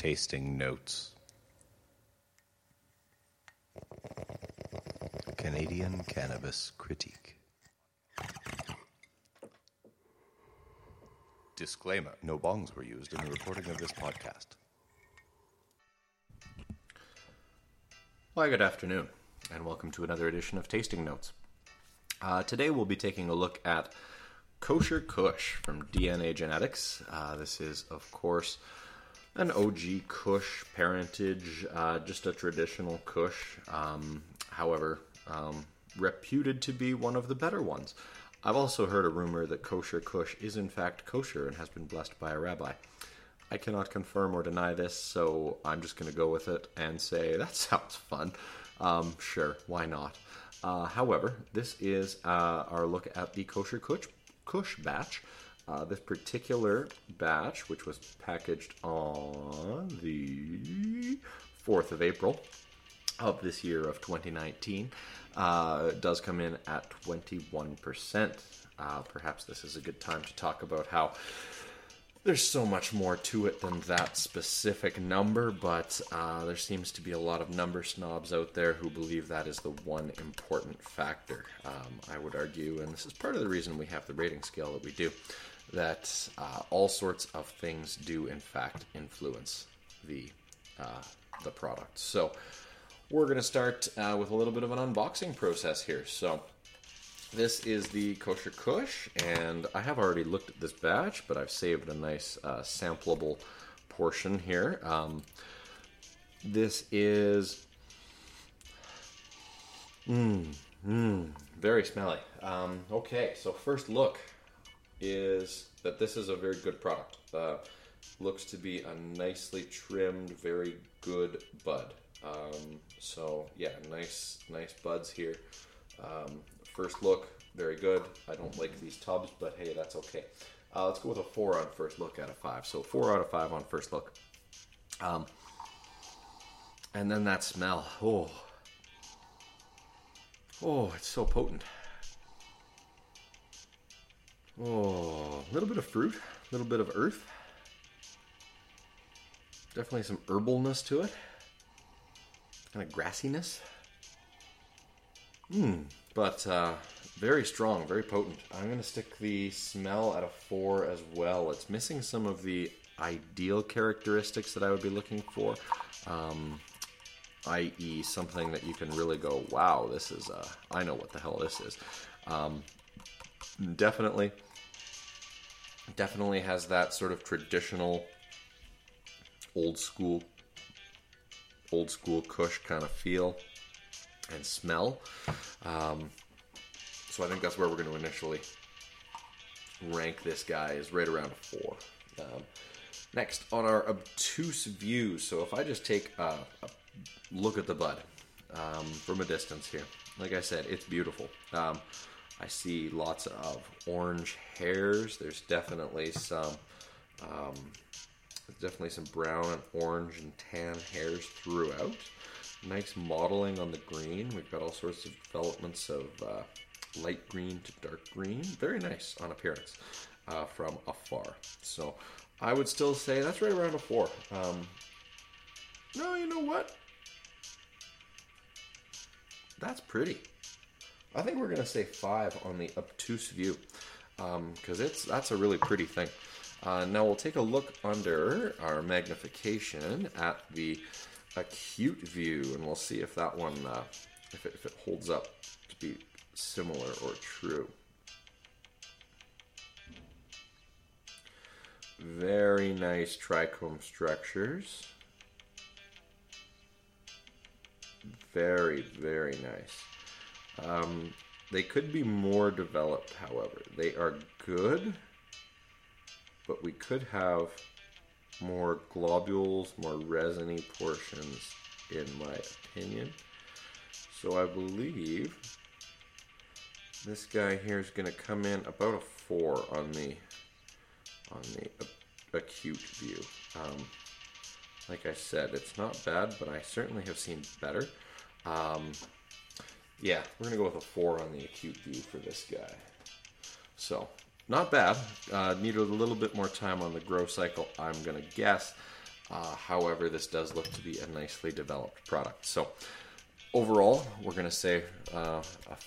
tasting notes. Canadian Cannabis Critique. Disclaimer, no bongs were used in the recording of this podcast. Well, good afternoon, and welcome to another edition of Tasting Notes. Today we'll be taking a look at Kosher Kush from DNA Genetics. This is, of course, an OG Kush parentage, just a traditional Kush, however, reputed to be one of the better ones. I've also heard a rumor that Kosher Kush is in fact kosher and has been blessed by a rabbi. I cannot confirm or deny this, so I'm just going to go with it and say, that sounds fun. Sure, why not? However, this is our look at the Kosher Kush batch. This particular batch, which was packaged on the 4th of April of this year of 2019, does come in at 21%. Perhaps this is a good time to talk about how there's so much more to it than that specific number, but there seems to be a lot of number snobs out there who believe that is the one important factor, I would argue, and this is part of the reason we have the rating scale that we do, that all sorts of things do, in fact, influence the product. So we're going to start with a little bit of an unboxing process here. So this is the Kosher Kush, and I have already looked at this batch, but I've saved a nice sampleable portion here. This is very smelly. Okay, so first look is that this is a very good product. Looks to be a nicely trimmed, very good bud. So yeah, nice buds here. First look, very good. I don't like these tubs, but hey, that's okay. Let's go with a 4 on first look out of 5. So 4 out of 5 on first look. And then that smell. Oh, it's so potent. Oh, a little bit of fruit, a little bit of earth. Definitely some herbalness to it. Kind of grassiness. But very strong, very potent. I'm going to stick the smell at a 4 as well. It's missing some of the ideal characteristics that I would be looking for, i.e. something that you can really go, wow, this is, I know what the hell this is. Definitely has that sort of traditional old school Kush kind of feel and smell. So I think that's where we're going to initially rank this guy, is right around a 4. Next, on our obtuse view, so if I just take a look at the bud from a distance here, like I said, it's beautiful. I see lots of orange hairs. There's definitely some brown and orange and tan hairs throughout. Nice modeling on the green. We've got all sorts of developments of light green to dark green. Very nice on appearance from afar. So I would still say that's right around a 4. No, you know what? That's pretty. I think we're going to say 5 on the obtuse view because that's a really pretty thing. Now we'll take a look under our magnification at the acute view, and we'll see if that one, if it holds up to be similar or true. Very nice trichome structures. Very, very nice. They could be more developed, however. They are good, but we could have more globules, more resiny portions, in my opinion. So I believe this guy here is going to come in about a 4 on the acute view. Like I said, it's not bad, but I certainly have seen better. Yeah, we're going to go with a 4 on the acute view for this guy. So, not bad. Needed a little bit more time on the grow cycle, I'm going to guess. However, this does look to be a nicely developed product. So overall, we're going to say a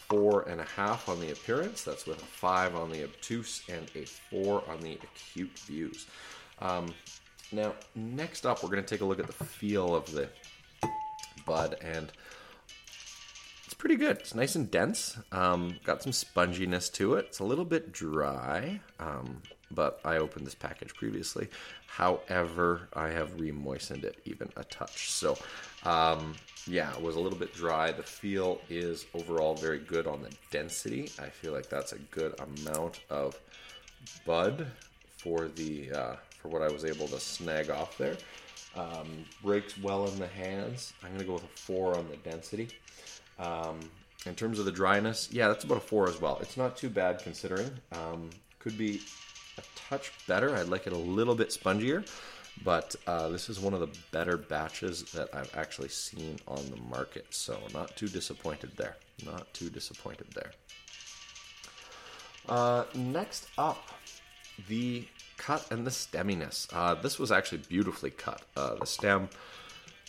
4.5 on the appearance. That's with a 5 on the obtuse and a 4 on the acute views. Now, next up, we're going to take a look at the feel of the bud, and it's pretty good. It's nice and dense. Got some sponginess to it. It's a little bit dry, but I opened this package previously. However, I have re-moistened it even a touch. So, yeah, it was a little bit dry. The feel is overall very good on the density. I feel like that's a good amount of bud for the for what I was able to snag off there. Breaks well in the hands. I'm gonna go with a 4 on the density. In terms of the dryness, yeah, that's about a 4 as well. It's not too bad considering. Could be a touch better. I'd like it a little bit spongier, but this is one of the better batches that I've actually seen on the market. So not too disappointed there. Not too disappointed there. Next up, the cut and the stemminess. This was actually beautifully cut. The stem,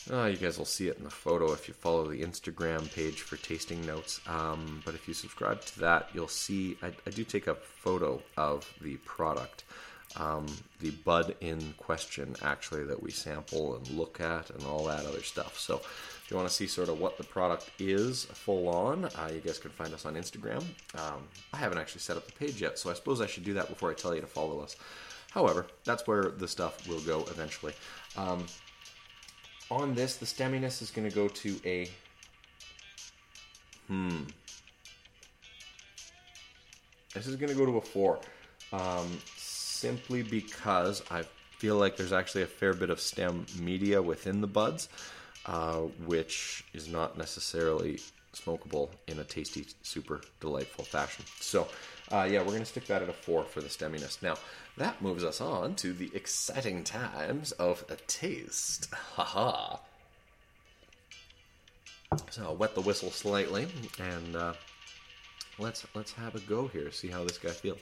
you guys will see it in the photo if you follow the Instagram page for tasting notes. But if you subscribe to that, you'll see I do take a photo of the product. The bud in question, actually, that we sample and look at and all that other stuff. So if you want to see sort of what the product is full on, you guys can find us on Instagram. I haven't actually set up the page yet, so I suppose I should do that before I tell you to follow us. However, that's where the stuff will go eventually. On this, the stemminess is going to go to a... This is going to go to a 4. Simply because I feel like there's actually a fair bit of stem media within the buds, which is not necessarily smokable in a tasty, super delightful fashion. So yeah, we're going to stick that at a 4 for the stemminess. Now, that moves us on to the exciting times of a taste. Haha. So I'll wet the whistle slightly, and let's have a go here, see how this guy feels.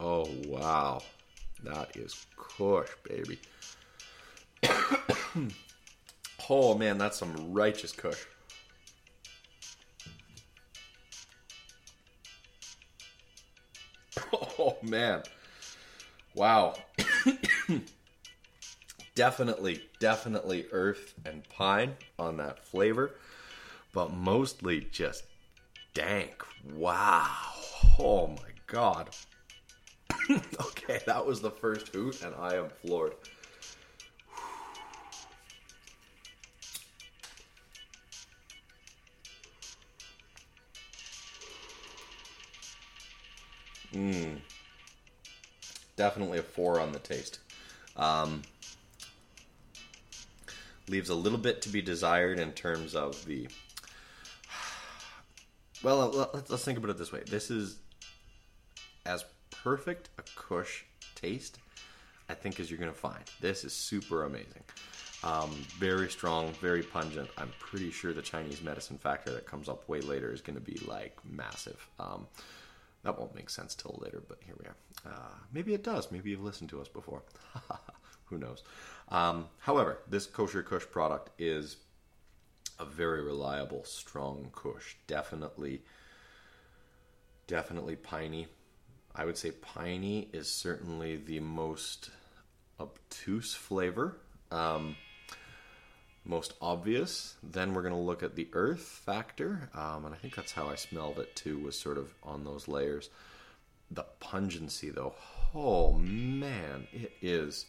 Oh, wow. That is Kush, baby. Oh, man, that's some righteous Kush. Oh, man. Wow. Definitely earth and pine on that flavor, but mostly just dank. Wow. Oh, my God. Okay, that was the first hoot, and I am floored. Definitely a 4 on the taste. Leaves a little bit to be desired in terms of the... Well, let's think about it this way. This is as perfect a Kush taste, I think, as you're going to find. This is super amazing. Very strong, very pungent. I'm pretty sure the Chinese medicine factor that comes up way later is going to be, like, massive. That won't make sense till later, but here we are. Maybe it does. Maybe you've listened to us before. Who knows? However, this Kosher Kush product is a very reliable, strong Kush. Definitely piney. I would say piney is certainly the most obtuse flavor, most obvious. Then we're going to look at the earth factor, and I think that's how I smelled it too, was sort of on those layers. The pungency, though, oh man, it is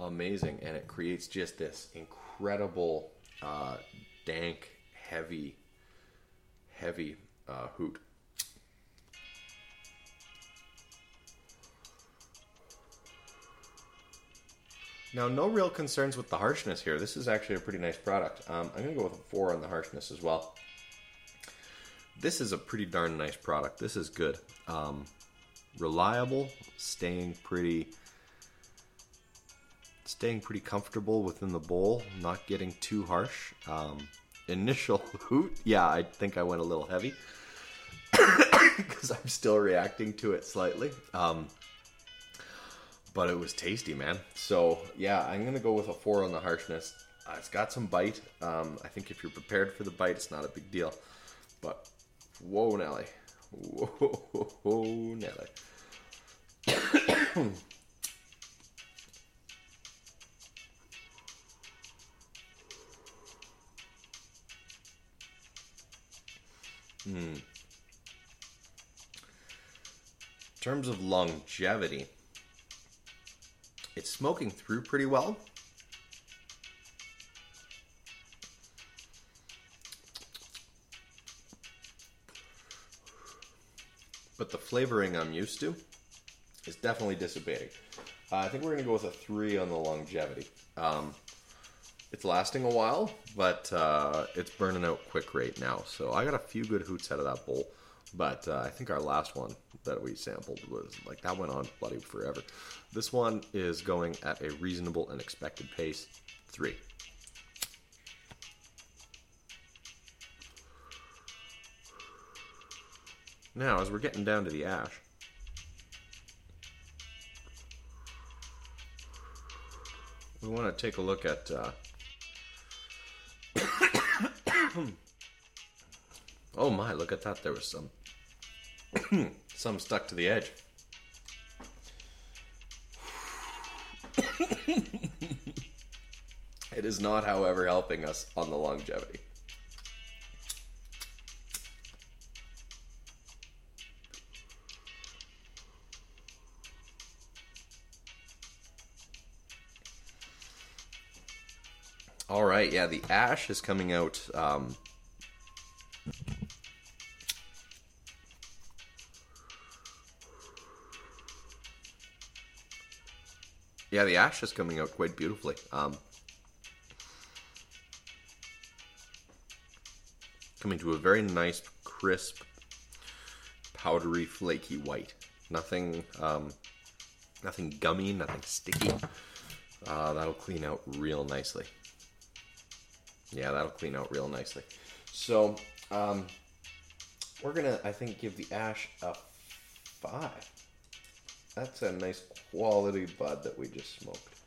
amazing, and it creates just this incredible dank, heavy hoot. Now, no real concerns with the harshness here. This is actually a pretty nice product. I'm going to go with a 4 on the harshness as well. This is a pretty darn nice product. This is good. Reliable, staying pretty staying pretty comfortable within the bowl, not getting too harsh. Initial hoot, yeah, I think I went a little heavy because I'm still reacting to it slightly. But it was tasty, man. So, yeah, I'm going to go with a 4 on the harshness. It's got some bite. I think if you're prepared for the bite, it's not a big deal. But, whoa, Nelly. Whoa, Nelly. In terms of longevity, it's smoking through pretty well. But the flavoring I'm used to is definitely dissipating. I think we're going to go with a 3 on the longevity. It's lasting a while, but it's burning out quick right now. So I got a few good hoots out of that bowl, but I think our last one that we sampled was like that went on bloody forever. This one is going at a reasonable and expected pace, 3. Now, as we're getting down to the ash, we want to take a look at oh my, look at that, there was some stuck to the edge. It is not, however, helping us on the longevity. All right, yeah, the ash is coming out. Yeah, the ash is coming out quite beautifully. Coming to a very nice, crisp, powdery, flaky white. Nothing gummy, nothing sticky. That'll clean out real nicely. Yeah, that'll clean out real nicely. So, we're going to, I think, give the ash a 5. That's a nice quality bud that we just smoked.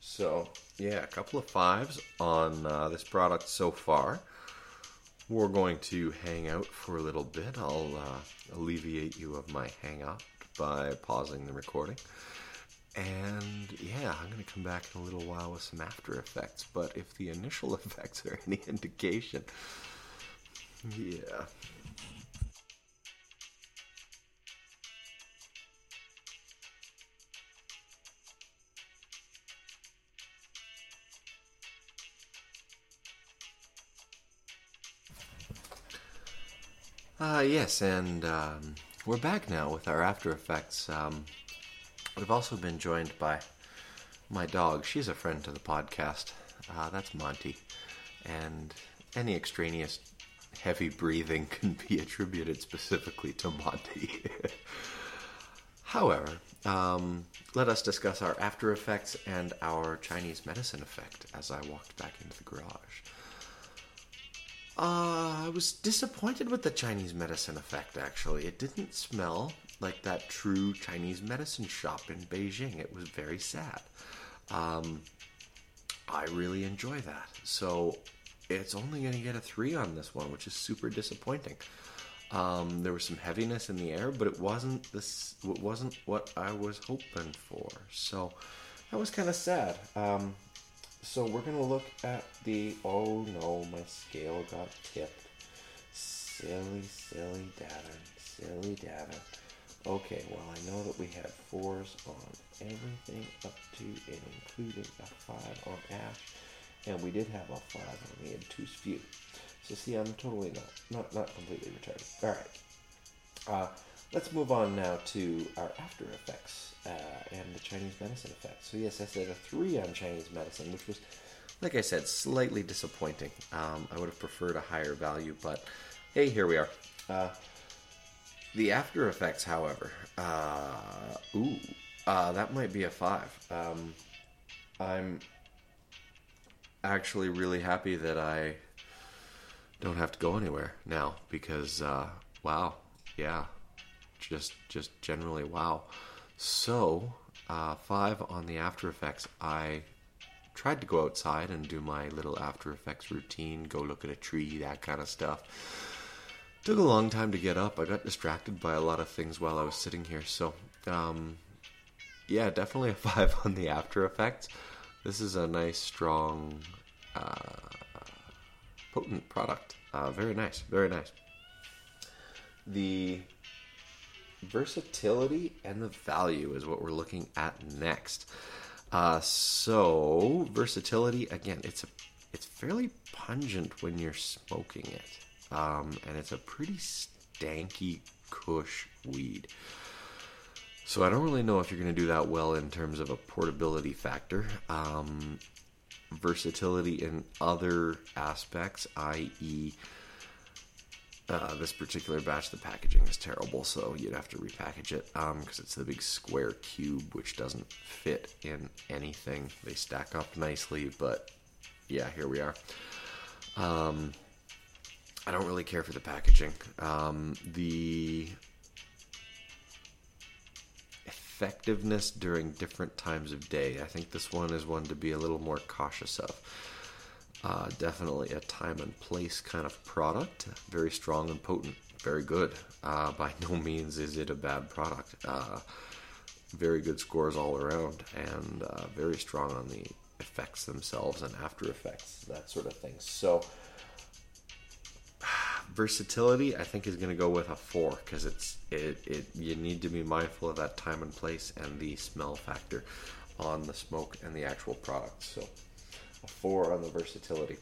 So, yeah, a couple of 5s on this product so far. We're going to hang out for a little bit. I'll alleviate you of my hangout by pausing the recording. And yeah, I'm going to come back in a little while with some after effects, but if the initial effects are any indication, yeah. Yes, and we're back now with our after effects. We've also been joined by my dog. She's a friend to the podcast. That's Monty. And any extraneous heavy breathing can be attributed specifically to Monty. However, let us discuss our after effects and our Chinese medicine effect as I walked back into the garage. I was disappointed with the Chinese medicine effect, actually. It didn't smell like that true Chinese medicine shop in Beijing. It was very sad. I really enjoy that. So it's only going to get a 3 on this one, which is super disappointing. There was some heaviness in the air, but it wasn't what I was hoping for. So that was kind of sad. So we're going to look at the... Oh no, my scale got tipped. Silly Davin. Okay, well, I know that we had 4s on everything up to and including a 5 on ash, and we did have a 5 and we had 2 spew. So see, I'm totally not completely retarded. All right, let's move on now to our after effects and the Chinese medicine effect. So yes, I said a 3 on Chinese medicine, which was, like I said, slightly disappointing. I would have preferred a higher value, but hey, here we are. The after effects, however, that might be a 5. I'm actually really happy that I don't have to go anywhere now because, wow. Yeah. Just generally, wow. So, 5 on the After Effects, I tried to go outside and do my little After Effects routine, go look at a tree, that kind of stuff. Took a long time to get up. I got distracted by a lot of things while I was sitting here. So, yeah, definitely a 5 on the After Effects. This is a nice, strong, potent product. Very nice, very nice. The versatility and the value is what we're looking at next. So versatility, again, it's fairly pungent when you're smoking it. And it's a pretty stanky kush weed. So I don't really know if you're going to do that well in terms of a portability factor. Versatility in other aspects, i.e., this particular batch, the packaging is terrible, so you'd have to repackage it because it's the big square cube, which doesn't fit in anything. They stack up nicely, but yeah, here we are. I don't really care for the packaging. The effectiveness during different times of day. I think this one is one to be a little more cautious of. Definitely a time and place kind of product. Very strong and potent. Very good. By no means is it a bad product. Very good scores all around, and very strong on the effects themselves and after effects, that sort of thing. So versatility, I think, is going to go with a 4 because it. You need to be mindful of that time and place and the smell factor on the smoke and the actual product. So a 4 on the versatility.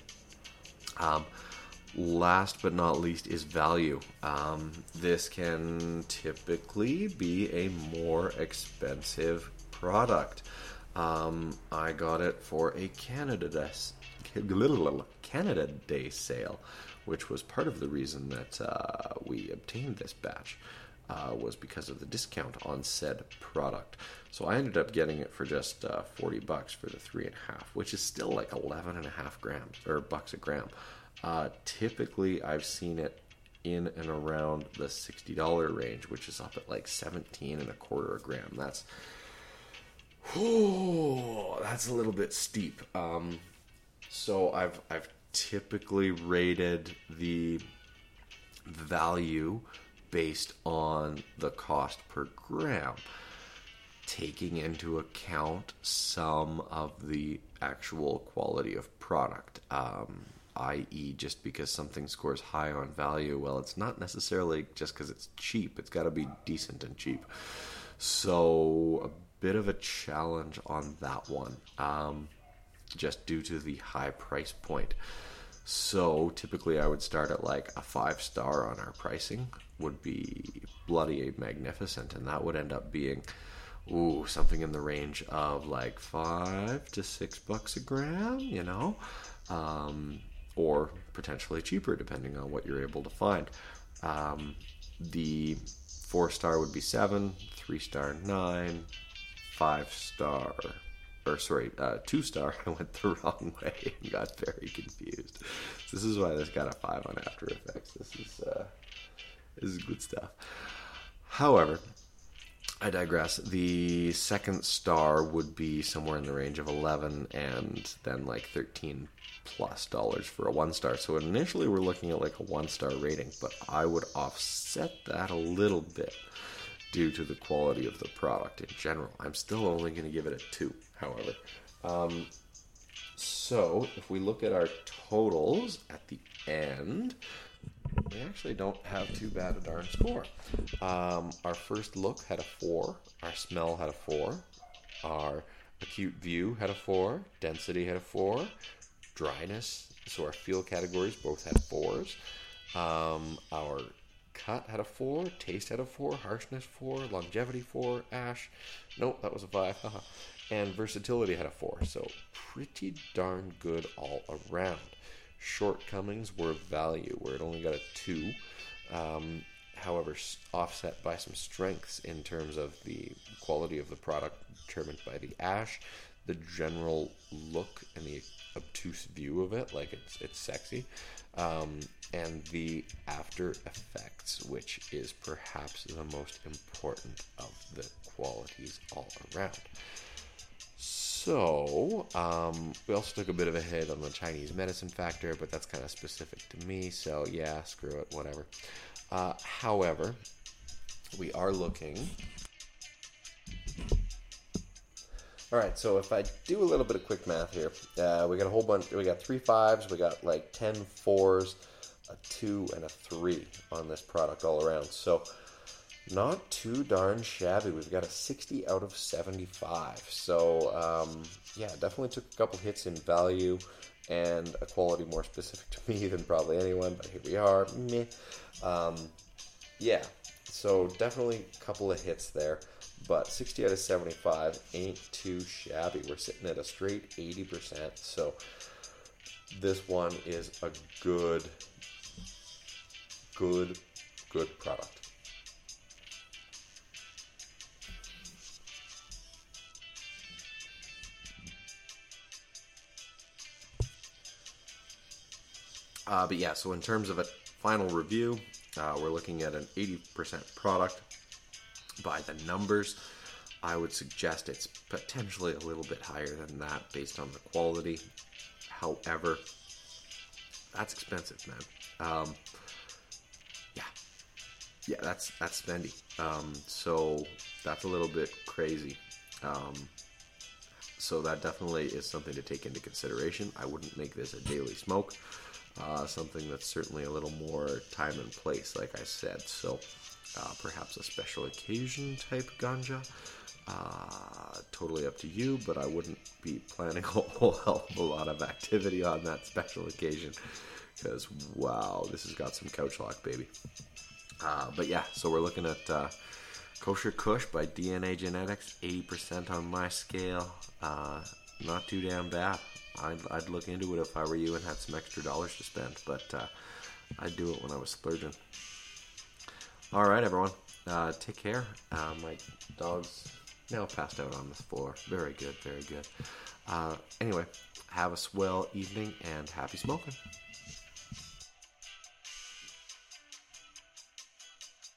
Last but not least is value. This can typically be a more expensive product. I got it for a Canada Day sale, which was part of the reason that we obtained this batch, was because of the discount on said product. So I ended up getting it for just $40 for the 3.5, which is still like 11.5 grams or bucks a gram. Typically, I've seen it in and around the $60 range, which is up at like 17.25 grams. That's a little bit steep. So I've typically rated the value based on the cost per gram, taking into account some of the actual quality of product, i.e. just because something scores high on value, well, it's not necessarily just because it's cheap. It's got to be decent and cheap. So a bit of a challenge on that one, just due to the high price point. So typically I would start at like a 5-star on our pricing would be bloody magnificent, and that would end up being something in the range of like $5 to $6 a gram, you know, or potentially cheaper depending on what you're able to find. The 4-star would be 7, 3-star 9, 5-star 2-star. I went the wrong way and got very confused. This is why this got a 5 on After Effects. This is good stuff. However, I digress. The 2nd star would be somewhere in the range of $11 and then like $13+ for a 1-star. So initially we're looking at like a 1-star rating, but I would offset that a little bit due to the quality of the product in general. I'm still only going to give it a 2, however. So if we look at our totals at the end, we actually don't have too bad a darn score. Our first look had a 4. Our smell had a 4. Our acute view had a 4. Density had a 4. Dryness, so our feel categories both had 4s. Our cut had a 4. Taste had a 4. Harshness 4. Longevity 4. Ash, nope, that was a 5. And versatility had a 4. So pretty darn good all around. Shortcomings were value, where it only got a 2, however offset by some strengths in terms of the quality of the product determined by the ash, the general look and the obtuse view of it, like it's sexy, and the after effects, which is perhaps the most important of the qualities all around. So, we also took a bit of a hit on the Chinese medicine factor, but that's kind of specific to me, so yeah, screw it, whatever. However, we are looking... All right, so if I do a little bit of quick math here, we got a whole bunch, we got 3 5s, we got like 10 4s, a 2, and a 3 on this product all around. So not too darn shabby. We've got a 60 out of 75. So yeah, definitely took a couple hits in value and a quality more specific to me than probably anyone, but here we are. Meh. Yeah, so definitely a couple of hits there. But 60 out of 75 ain't too shabby. We're sitting at a straight 80%. So this one is a good product. But yeah, so in terms of a final review, we're looking at an 80% product. By the numbers, I would suggest it's potentially a little bit higher than that based on the quality. However, that's expensive, man. Yeah, that's spendy. So that's a little bit crazy. So that definitely is something to take into consideration. I wouldn't make this a daily smoke. Something that's certainly a little more time and place, like I said. So. Perhaps a special occasion type ganja. Totally up to you, but I wouldn't be planning a whole hell of a lot of activity on that special occasion because, wow, this has got some couch lock, baby. But yeah, so we're looking at Kosher Kush by DNA Genetics, 80% on my scale. Not too damn bad. I'd look into it if I were you and had some extra dollars to spend, but I'd do it when I was splurging. All right, everyone. Take care. My dog's now passed out on this floor. Very good, very good. Anyway, have a swell evening and happy smoking.